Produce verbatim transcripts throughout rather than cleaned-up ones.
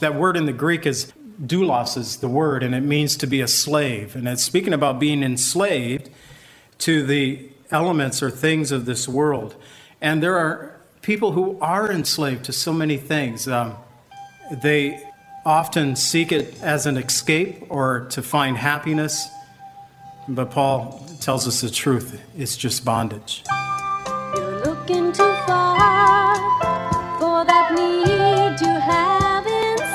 That word in the Greek is doulos, is the word, and it means to be a slave. And it's speaking about being enslaved to the elements or things of this world. And there are people who are enslaved to so many things. Um, they often seek it as an escape or to find happiness. But Paul tells us the truth. It's just bondage. You're looking too far for that need you have inside.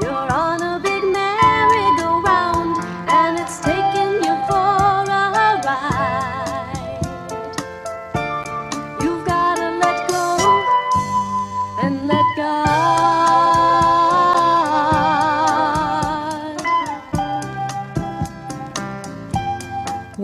You're on a big merry-go-round, and it's taking you for a ride. You've got to let go and let God.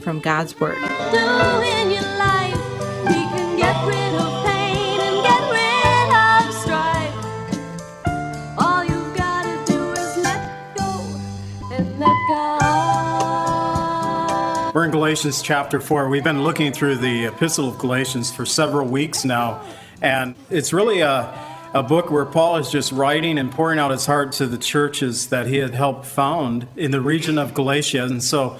from God's Word. In your life, we can get rid of pain and get rid of strife. All you've got to do is let go and let God. We're in Galatians chapter four. We've been looking through the Epistle of Galatians for several weeks now, and it's really a, a book where Paul is just writing and pouring out his heart to the churches that he had helped found in the region of Galatia. And so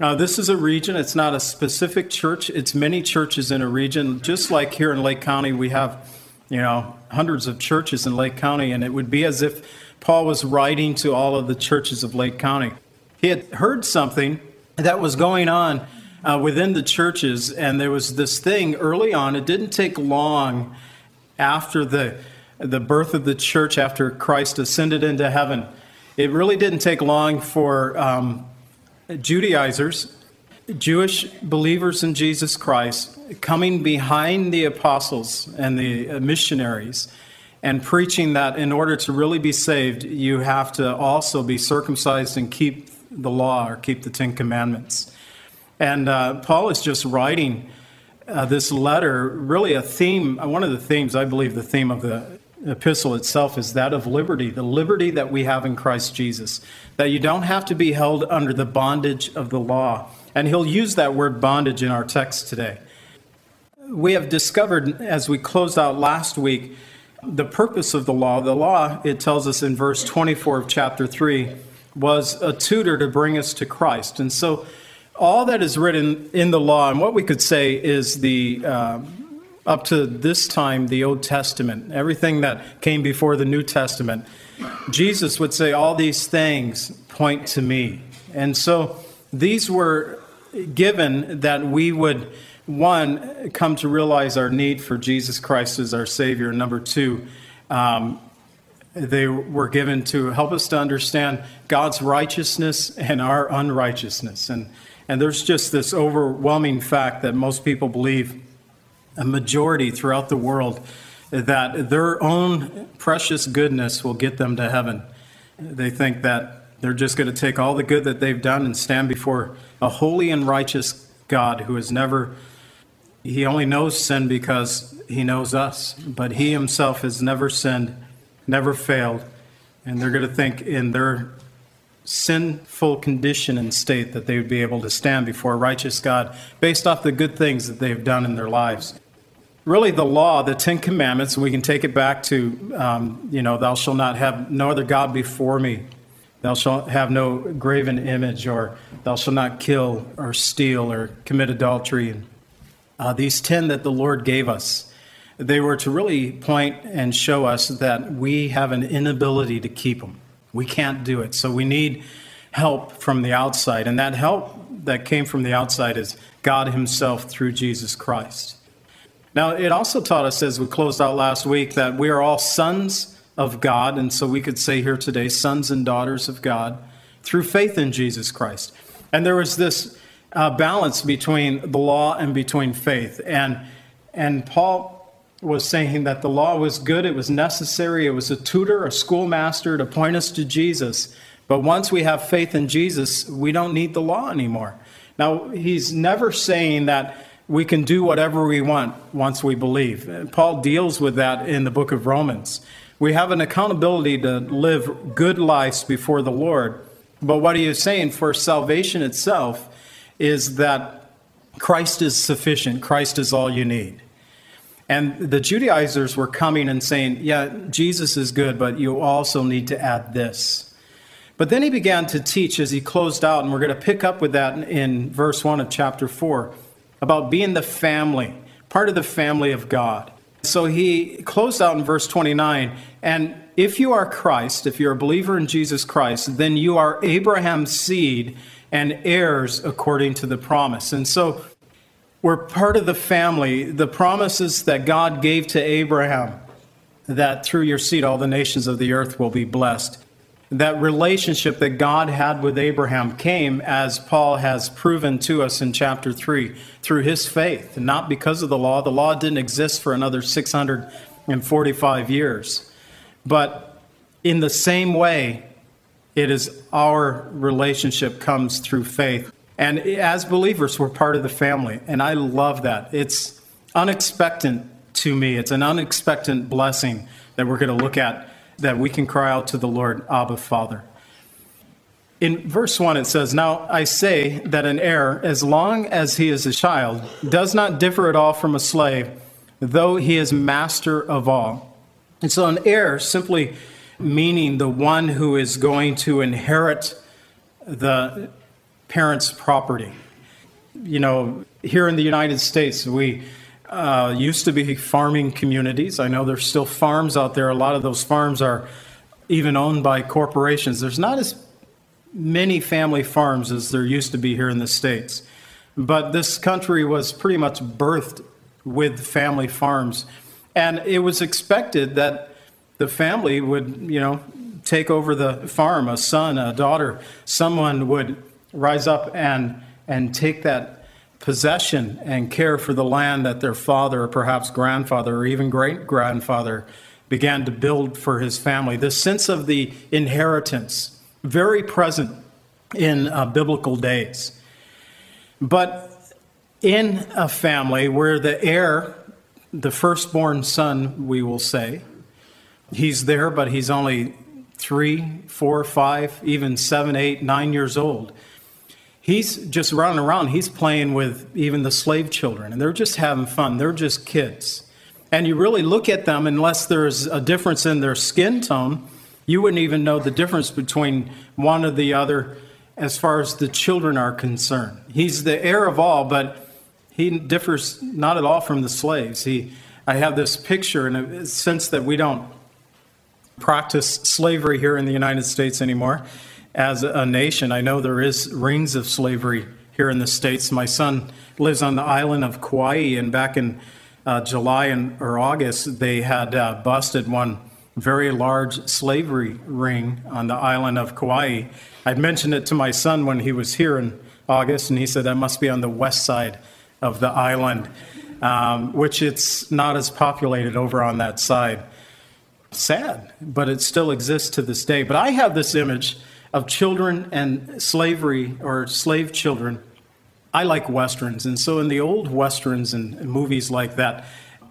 uh, this is a region, it's not a specific church, it's many churches in a region. Just like here in Lake County, we have, you know, hundreds of churches in Lake County, and it would be as if Paul was writing to all of the churches of Lake County. He had heard something that was going on uh, within the churches, and there was this thing early on. It didn't take long after the the birth of the church, after Christ ascended into heaven. It really didn't take long for um, Judaizers, Jewish believers in Jesus Christ, coming behind the apostles and the missionaries and preaching that in order to really be saved, you have to also be circumcised and keep the law or keep the Ten Commandments. And uh, Paul is just writing uh, this letter, really a theme, one of the themes, I believe the theme of the epistle itself is that of liberty, the liberty that we have in Christ Jesus, that you don't have to be held under the bondage of the law. And he'll use that word bondage in our text today. We have discovered, as we closed out last week, the purpose of the law. The law, it tells us in verse twenty-four of chapter three, was a tutor to bring us to Christ. And so all that is written in the law, and what we could say is the uh, up to this time, the Old Testament, everything that came before the New Testament, Jesus would say, all these things point to me. And so these were given that we would, one, come to realize our need for Jesus Christ as our Savior. Number two, um, they were given to help us to understand God's righteousness and our unrighteousness. And, and there's just this overwhelming fact that most people believe, a majority throughout the world, that their own precious goodness will get them to heaven. They think that they're just going to take all the good that they've done and stand before a holy and righteous God who has never, he only knows sin because he knows us, but he himself has never sinned, never failed, and they're going to think in their sinful condition and state that they would be able to stand before a righteous God based off the good things that they've done in their lives. Really, the law, the Ten Commandments, we can take it back to, um, you know, thou shalt not have no other God before me. Thou shalt have no graven image, or thou shalt not kill or steal or commit adultery. And uh, these ten that the Lord gave us, they were to really point and show us that we have an inability to keep them. We can't do it. So we need help from the outside. And that help that came from the outside is God himself through Jesus Christ. Now, it also taught us, as we closed out last week, that we are all sons of God, and so we could say here today, sons and daughters of God, through faith in Jesus Christ. And there was this uh, balance between the law and between faith. And, and Paul was saying that the law was good, it was necessary, it was a tutor, a schoolmaster to point us to Jesus. But once we have faith in Jesus, we don't need the law anymore. Now, he's never saying that we can do whatever we want once we believe. Paul deals with that in the book of Romans. We have an accountability to live good lives before the Lord. But what he is saying for salvation itself is that Christ is sufficient. Christ is all you need. And the Judaizers were coming and saying, yeah, Jesus is good, but you also need to add this. But then he began to teach as he closed out, and we're going to pick up with that in verse one of chapter four, about being the family, part of the family of God. So he closed out in verse twenty-nine, and if you are Christ, if you're a believer in Jesus Christ, then you are Abraham's seed and heirs according to the promise. And so we're part of the family, the promises that God gave to Abraham, that through your seed all the nations of the earth will be blessed. That relationship that God had with Abraham came, as Paul has proven to us in chapter three, through his faith, and not because of the law. The law didn't exist for another six hundred forty-five years. But in the same way, it is our relationship comes through faith. And as believers, we're part of the family. And I love that. It's unexpected to me. It's an unexpected blessing that we're going to look at, that we can cry out to the Lord, Abba, Father. In verse one, it says, now I say that an heir, as long as he is a child, does not differ at all from a slave, though he is master of all. And so an heir simply meaning the one who is going to inherit the parents' property. You know, here in the United States, we Uh, used to be farming communities. I know there's still farms out there. A lot of those farms are even owned by corporations. There's not as many family farms as there used to be here in the States. But this country was pretty much birthed with family farms. And it was expected that the family would, you know, take over the farm, a son, a daughter. Someone would rise up and and take that possession and care for the land that their father, or perhaps grandfather, or even great-grandfather began to build for his family. The sense of the inheritance, very present in uh, biblical days. But in a family where the heir, the firstborn son, we will say, he's there, but he's only three, four, five, even seven, eight, nine years old. He's just running around. He's playing with even the slave children, and they're just having fun. They're just kids. And you really look at them, unless there's a difference in their skin tone, you wouldn't even know the difference between one or the other as far as the children are concerned. He's the heir of all, but he differs not at all from the slaves. He, I have this picture, in a sense that we don't practice slavery here in the United States anymore. As a nation, I know there is rings of slavery here in the States. My son lives on the island of Kauai, and back in uh, July and or August, they had uh, busted one very large slavery ring on the island of Kauai. I'd mentioned it to my son when he was here in August, and he said that must be on the west side of the island, um, which it's not as populated over on that side. Sad, but it still exists to this day. But I have this image of children and slavery, or slave children. I like Westerns, and so in the old Westerns and movies like that,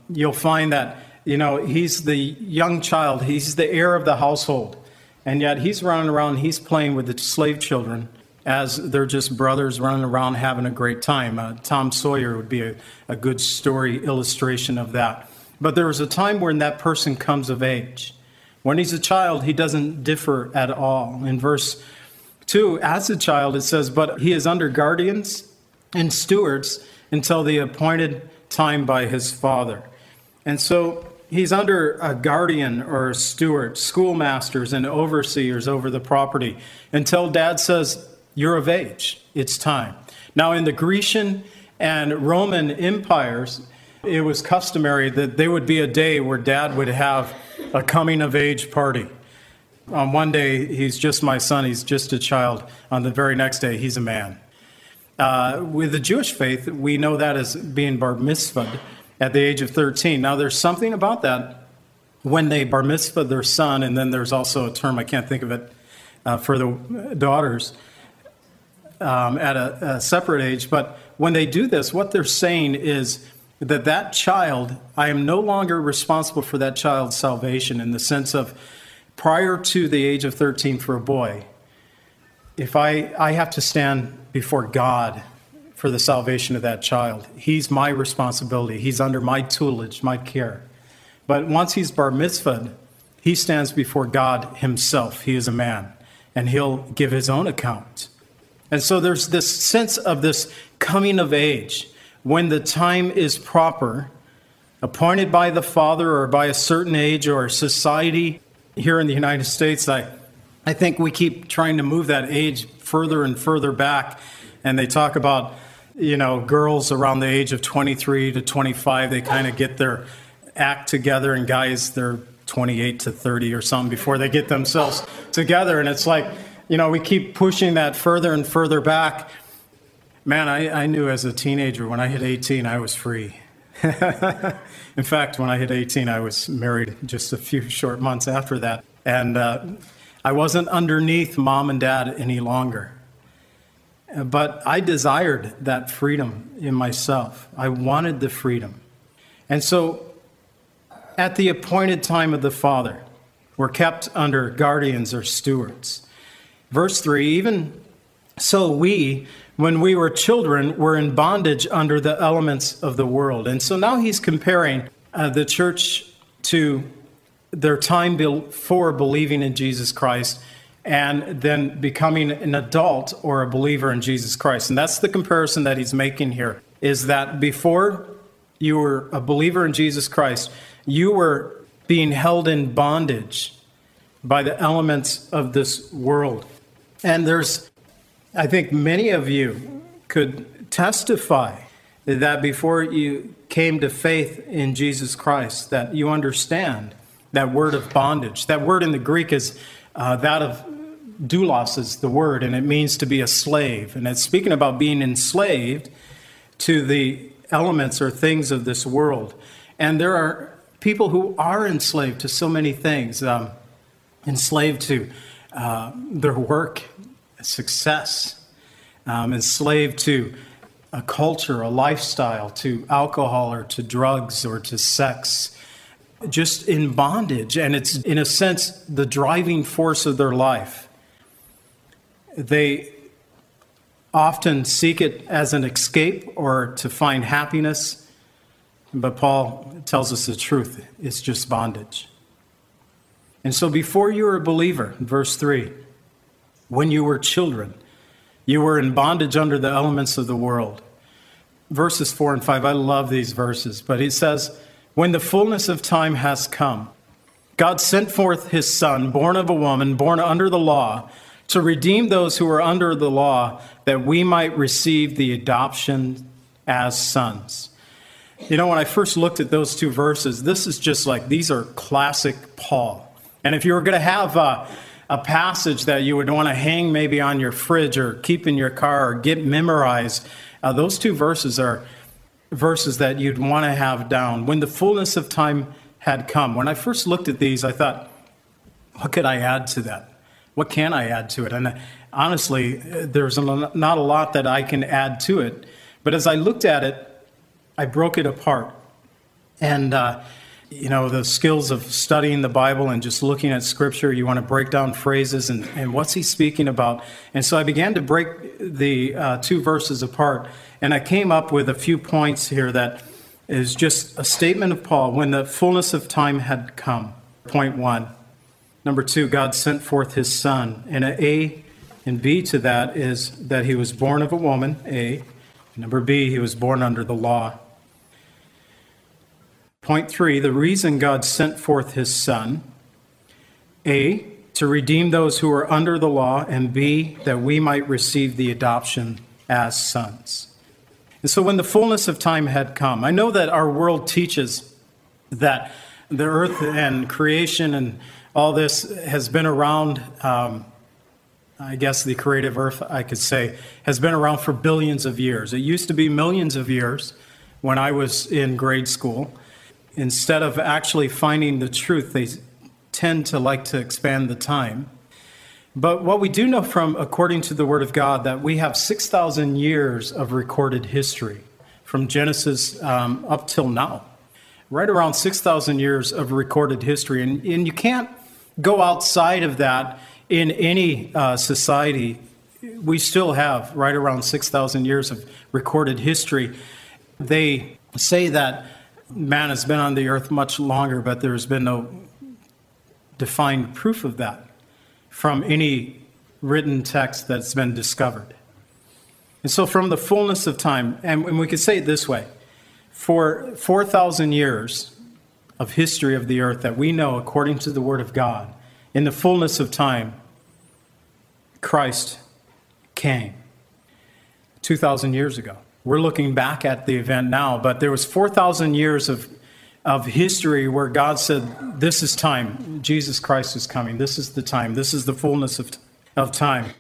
you'll find that, you know, he's the young child, he's the heir of the household, and yet he's running around, he's playing with the slave children as they're just brothers running around having a great time. Uh, Tom Sawyer would be a, a good story illustration of that. But there is a time when that person comes of age. When he's a child, he doesn't differ at all. In verse two, as a child, it says, but he is under guardians and stewards until the appointed time by his father. And so he's under a guardian or a steward, schoolmasters and overseers over the property, until dad says, you're of age, it's time. Now, in the Grecian and Roman empires, it was customary that there would be a day where dad would have a coming-of-age party. On one day, he's just my son, he's just a child. On the very next day, he's a man. Uh, with the Jewish faith, we know that as being bar mitzvahed, at the age of thirteen. Now, there's something about that when they bar mitzvah their son, and then there's also a term, I can't think of it, uh, for the daughters um, at a, a separate age. But when they do this, what they're saying is that that child, I am no longer responsible for that child's salvation, in the sense of prior to the age of thirteen for a boy. If I, I have to stand before God for the salvation of that child. He's my responsibility. He's under my tutelage, my care. But once he's bar mitzvahed, he stands before God himself. He is a man, and he'll give his own account. And so there's this sense of this coming of age when the time is proper, appointed by the father or by a certain age or society. Here in the United States, I, I think we keep trying to move that age further and further back. And they talk about, you know, girls around the age of twenty-three to twenty-five, they kind of get their act together, and guys, they're twenty-eight to thirty or something before they get themselves together. And it's like, you know, we keep pushing that further and further back. Man, I, I knew as a teenager, when I hit eighteen, I was free. In fact, when I hit eighteen, I was married just a few short months after that. And uh, I wasn't underneath mom and dad any longer. But I desired that freedom in myself. I wanted the freedom. And so at the appointed time of the Father, we're kept under guardians or stewards. Verse three, even so we, when we were children, were in bondage under the elements of the world. And so now he's comparing uh, the church to their time before believing in Jesus Christ, and then becoming an adult or a believer in Jesus Christ. And that's the comparison that he's making here, is that before you were a believer in Jesus Christ, you were being held in bondage by the elements of this world. And there's, I think many of you could testify that before you came to faith in Jesus Christ, that you understand that word of bondage. That word in the Greek is uh, that of doulos is the word, and it means to be a slave. And it's speaking about being enslaved to the elements or things of this world. And there are people who are enslaved to so many things, um, enslaved to uh, their work, success, um, enslaved to a culture, a lifestyle, to alcohol or to drugs or to sex, just in bondage. And it's, in a sense, the driving force of their life. They often seek it as an escape or to find happiness. But Paul tells us the truth. It's just bondage. And so before you were a believer, verse three, when you were children, you were in bondage under the elements of the world. Verses four and five, I love these verses. But he says, when the fullness of time has come, God sent forth his son, born of a woman, born under the law, to redeem those who are under the law, that we might receive the adoption as sons. You know, when I first looked at those two verses, this is just like, these are classic Paul. And if you were going to have a, a passage that you would want to hang maybe on your fridge or keep in your car or get memorized, uh, those two verses are verses that you'd want to have down. When the fullness of time had come. When I first looked at these, I thought, what could I add to that? What can I add to it? And honestly, there's not a lot that I can add to it. But as I looked at it, I broke it apart. And, uh, you know, the skills of studying the Bible and just looking at Scripture, you want to break down phrases and, and what's he speaking about. And so I began to break the uh, two verses apart. And I came up with a few points here that is just a statement of Paul, when the fullness of time had come, point one. Number two, God sent forth his son. And an A and B to that is that he was born of a woman, A. Number B, he was born under the law. Point three, the reason God sent forth his son, A, to redeem those who are under the law, and B, that we might receive the adoption as sons. And so when the fullness of time had come, I know that our world teaches that the earth and creation and all this has been around, um, I guess the creative earth, I could say, has been around for billions of years. It used to be millions of years, when I was in grade school. Instead of actually finding the truth, they tend to like to expand the time. But what we do know from, according to the Word of God, that we have six thousand years of recorded history from Genesis um, up till now. Right around six thousand years of recorded history. And, and you can't go outside of that in any uh, society. We still have right around six thousand years of recorded history. They say that man has been on the earth much longer, but there's been no defined proof of that from any written text that's been discovered. And so from the fullness of time, and, and we could say it this way, for four thousand years of history of the earth that we know according to the Word of God, in the fullness of time, Christ came two thousand years ago. We're looking back at the event now, but there was four thousand years of, of history where God said, this is time. Jesus Christ is coming. This is the time. This is the fullness of, of time.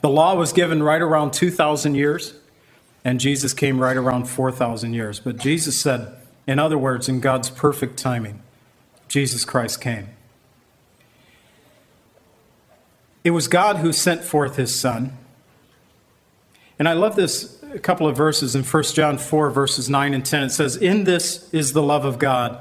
The law was given right around two thousand years, and Jesus came right around four thousand years. But Jesus said, in other words, in God's perfect timing, Jesus Christ came. It was God who sent forth his Son. And I love this. A couple of verses in First John four, verses nine and ten, it says, in this is the love of God.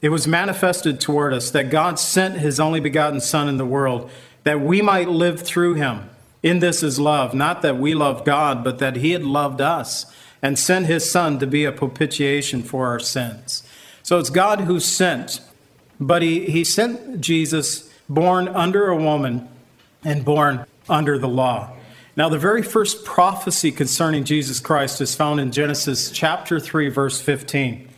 It was manifested toward us that God sent his only begotten Son in the world, that we might live through him. In this is love, not that we love God, but that he had loved us and sent his Son to be a propitiation for our sins. So it's God who sent, but he, he sent Jesus, born under a woman and born under the law. Now, the very first prophecy concerning Jesus Christ is found in Genesis chapter three, verse fifteen,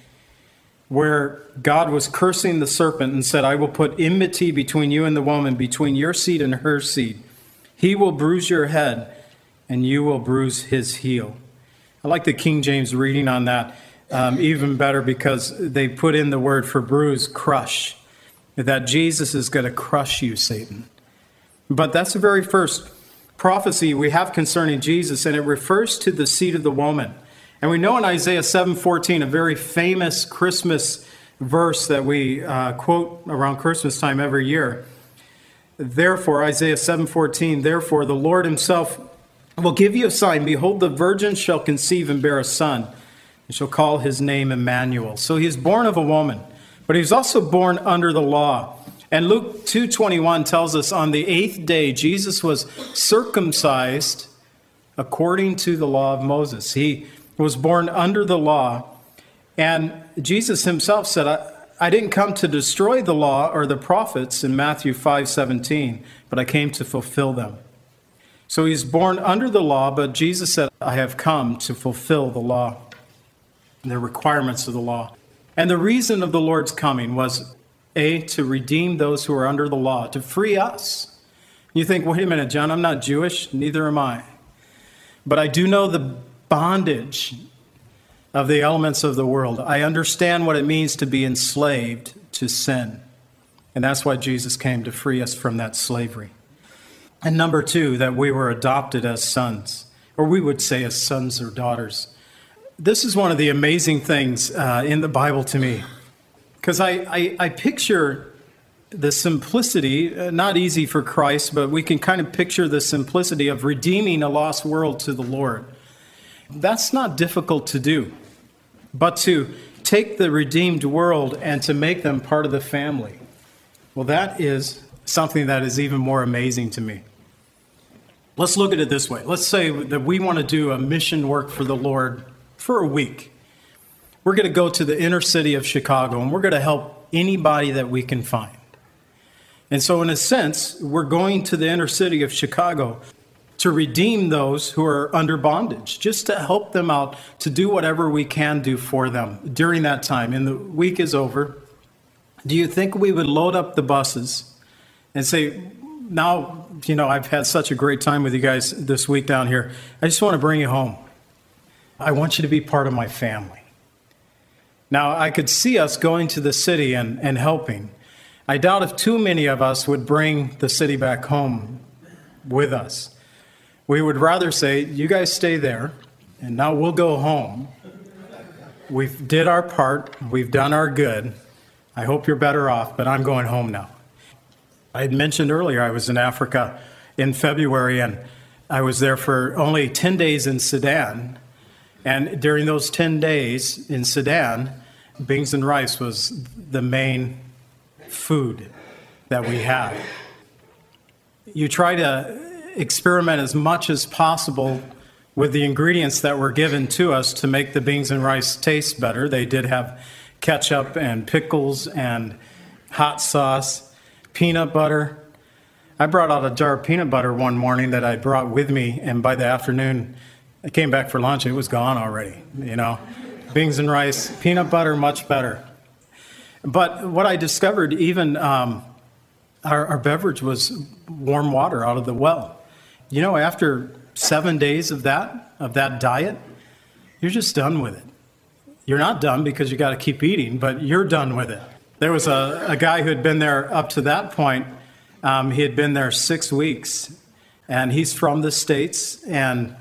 where God was cursing the serpent and said, I will put enmity between you and the woman, between your seed and her seed. He will bruise your head, and you will bruise his heel. I like the King James reading on that um, even better because they put in the word for bruise, crush, that Jesus is going to crush you, Satan. But that's the very first prophecy we have concerning Jesus, and it refers to the seed of the woman. And we know in Isaiah seven fourteen, a very famous Christmas verse that we uh, quote around Christmas time every year. Therefore, Isaiah seven fourteen, therefore the Lord himself will give you a sign. Behold, the virgin shall conceive and bear a son, and shall call his name Emmanuel. So he is born of a woman, but he was also born under the law. And Luke two twenty-one tells us on the eighth day, Jesus was circumcised according to the law of Moses. He was born under the law. And Jesus himself said, I, I didn't come to destroy the law or the prophets in Matthew five seventeen, but I came to fulfill them. So he's born under the law, but Jesus said, I have come to fulfill the law, the requirements of the law. And the reason of the Lord's coming was A, to redeem those who are under the law, to free us. You think, wait a minute, John, I'm not Jewish, neither am I. But I do know the bondage of the elements of the world. I understand what it means to be enslaved to sin. And that's why Jesus came, to free us from that slavery. And number two, that we were adopted as sons, or we would say as sons or daughters. This is one of the amazing things uh, in the Bible to me. Because I, I, I picture the simplicity, uh, not easy for Christ, but we can kind of picture the simplicity of redeeming a lost world to the Lord. That's not difficult to do, but to take the redeemed world and to make them part of the family. Well, that is something that is even more amazing to me. Let's look at it this way. Let's say that we want to do a mission work for the Lord for a week. We're going to go to the inner city of Chicago, and we're going to help anybody that we can find. And so in a sense, we're going to the inner city of Chicago to redeem those who are under bondage, just to help them out, to do whatever we can do for them during that time. And the week is over. Do you think we would load up the buses and say, now, you know, I've had such a great time with you guys this week down here. I just want to bring you home. I want you to be part of my family. Now, I could see us going to the city and, and helping. I doubt if too many of us would bring the city back home with us. We would rather say, you guys stay there, and now we'll go home. we've did our part, we've done our good. I hope you're better off, but I'm going home now. I had mentioned earlier I was in Africa in February, and I was there for only ten days in Sudan. And during those ten days in Sudan, beans and rice was the main food that we had. You try to experiment as much as possible with the ingredients that were given to us to make the beans and rice taste better. They did have ketchup and pickles and hot sauce, peanut butter. I brought out a jar of peanut butter one morning that I brought with me, and by the afternoon, I came back for lunch, it was gone already, you know. Beans and rice, peanut butter, much better. But what I discovered, even um, our, our beverage was warm water out of the well. You know, after seven days of that, of that diet, you're just done with it. You're not done because you got to keep eating, but you're done with it. There was a, a guy who had been there up to that point. Um, he had been there six weeks, and he's from the States, and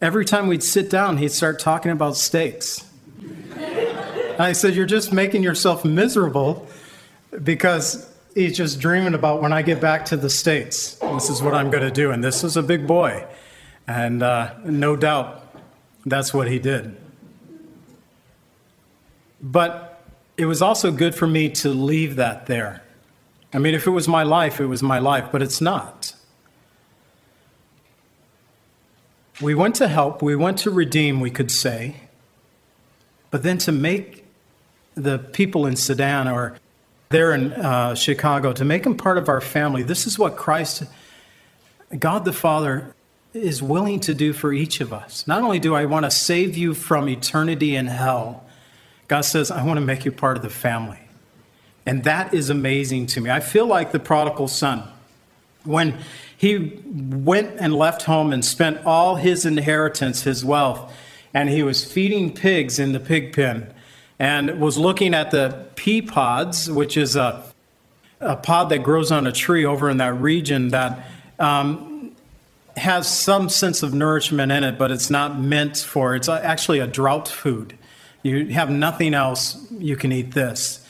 every time we'd sit down, he'd start talking about steaks. And I said, you're just making yourself miserable because he's just dreaming about when I get back to the States, this is what I'm going to do. And this is a big boy. And uh, no doubt that's what he did. But it was also good for me to leave that there. I mean, if it was my life, it was my life, but it's not. We went to help, we went to redeem, we could say, but then to make the people in Sudan or there in uh, Chicago, to make them part of our family, this is what Christ, God the Father, is willing to do for each of us. Not only do I want to save you from eternity in hell, God says, I want to make you part of the family. And that is amazing to me. I feel like the prodigal son. When he went and left home and spent all his inheritance, his wealth, and he was feeding pigs in the pig pen and was looking at the pea pods, which is a, a pod that grows on a tree over in that region that um, has some sense of nourishment in it, but it's not meant for, it's actually a drought food. You have nothing else, you can eat this.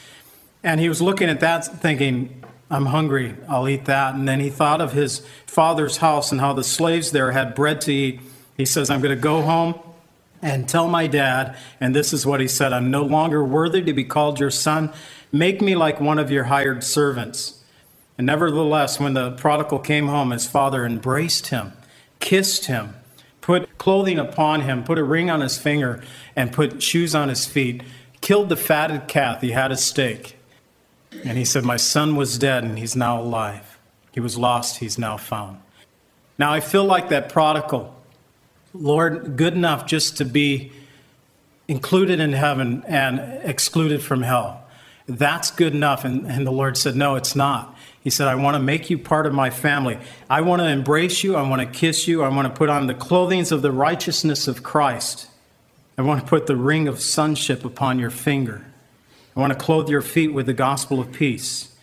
And he was looking at that thinking, I'm hungry, I'll eat that. And then he thought of his father's house and how the slaves there had bread to eat. He says, I'm going to go home and tell my dad. And this is what he said, I'm no longer worthy to be called your son. Make me like one of your hired servants. And nevertheless, when the prodigal came home, his father embraced him, kissed him, put clothing upon him, put a ring on his finger, and put shoes on his feet, killed the fatted calf. He had a steak. And he said, my son was dead and he's now alive. He was lost, he's now found. Now I feel like that prodigal. Lord, good enough just to be included in heaven and excluded from hell. That's good enough. And, and the Lord said, no, it's not. He said, I want to make you part of my family. I want to embrace you. I want to kiss you. I want to put on the clothing of the righteousness of Christ. I want to put the ring of sonship upon your finger. I want to clothe your feet with the gospel of peace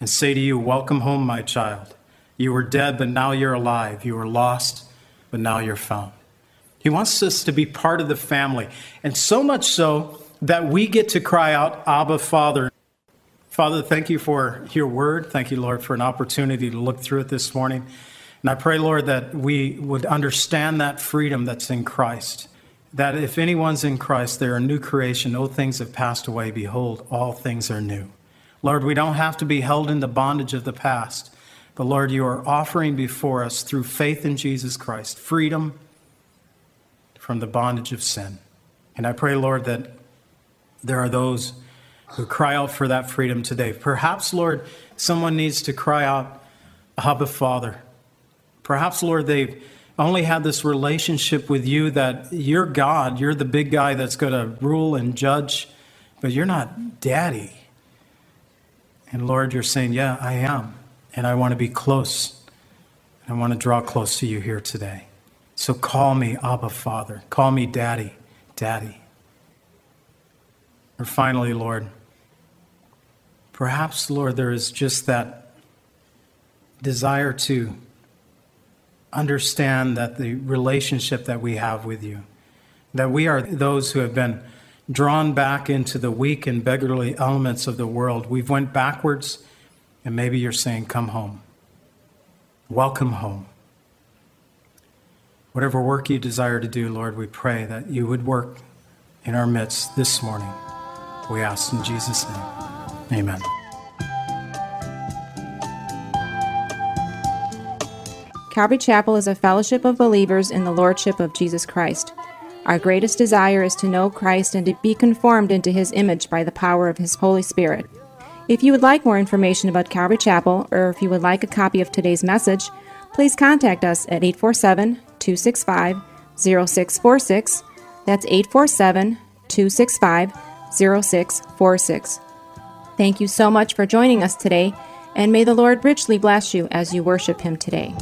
and say to you, welcome home, my child. You were dead, but now you're alive. You were lost, but now you're found. He wants us to be part of the family. And so much so that we get to cry out, Abba, Father. Father, thank you for your word. Thank you, Lord, for an opportunity to look through it this morning. And I pray, Lord, that we would understand that freedom that's in Christ. That if anyone's in Christ, they're a new creation. Old things have passed away. Behold, all things are new. Lord, we don't have to be held in the bondage of the past. But Lord, you are offering before us through faith in Jesus Christ, freedom from the bondage of sin. And I pray, Lord, that there are those who cry out for that freedom today. Perhaps, Lord, someone needs to cry out, Abba, Father. Perhaps, Lord, they've only had this relationship with you that you're God, you're the big guy that's going to rule and judge, but you're not daddy. And Lord, you're saying, yeah, I am. And I want to be close. I want to draw close to you here today. So call me Abba, Father. Call me daddy, daddy. Or finally, Lord, perhaps, Lord, there is just that desire to understand that the relationship that we have with you, that we are those who have been drawn back into the weak and beggarly elements of the world. We've went backwards, and maybe you're saying, come home. Welcome home. Whatever work you desire to do, Lord, we pray that you would work in our midst this morning. We ask in Jesus' name. Amen. Calvary Chapel is a fellowship of believers in the Lordship of Jesus Christ. Our greatest desire is to know Christ and to be conformed into his image by the power of his Holy Spirit. If you would like more information about Calvary Chapel, or if you would like a copy of today's message, please contact us at eight four seven, two six five, zero six four six. That's eight four seven, two six five, zero six four six. Thank you so much for joining us today, and may the Lord richly bless you as you worship him today.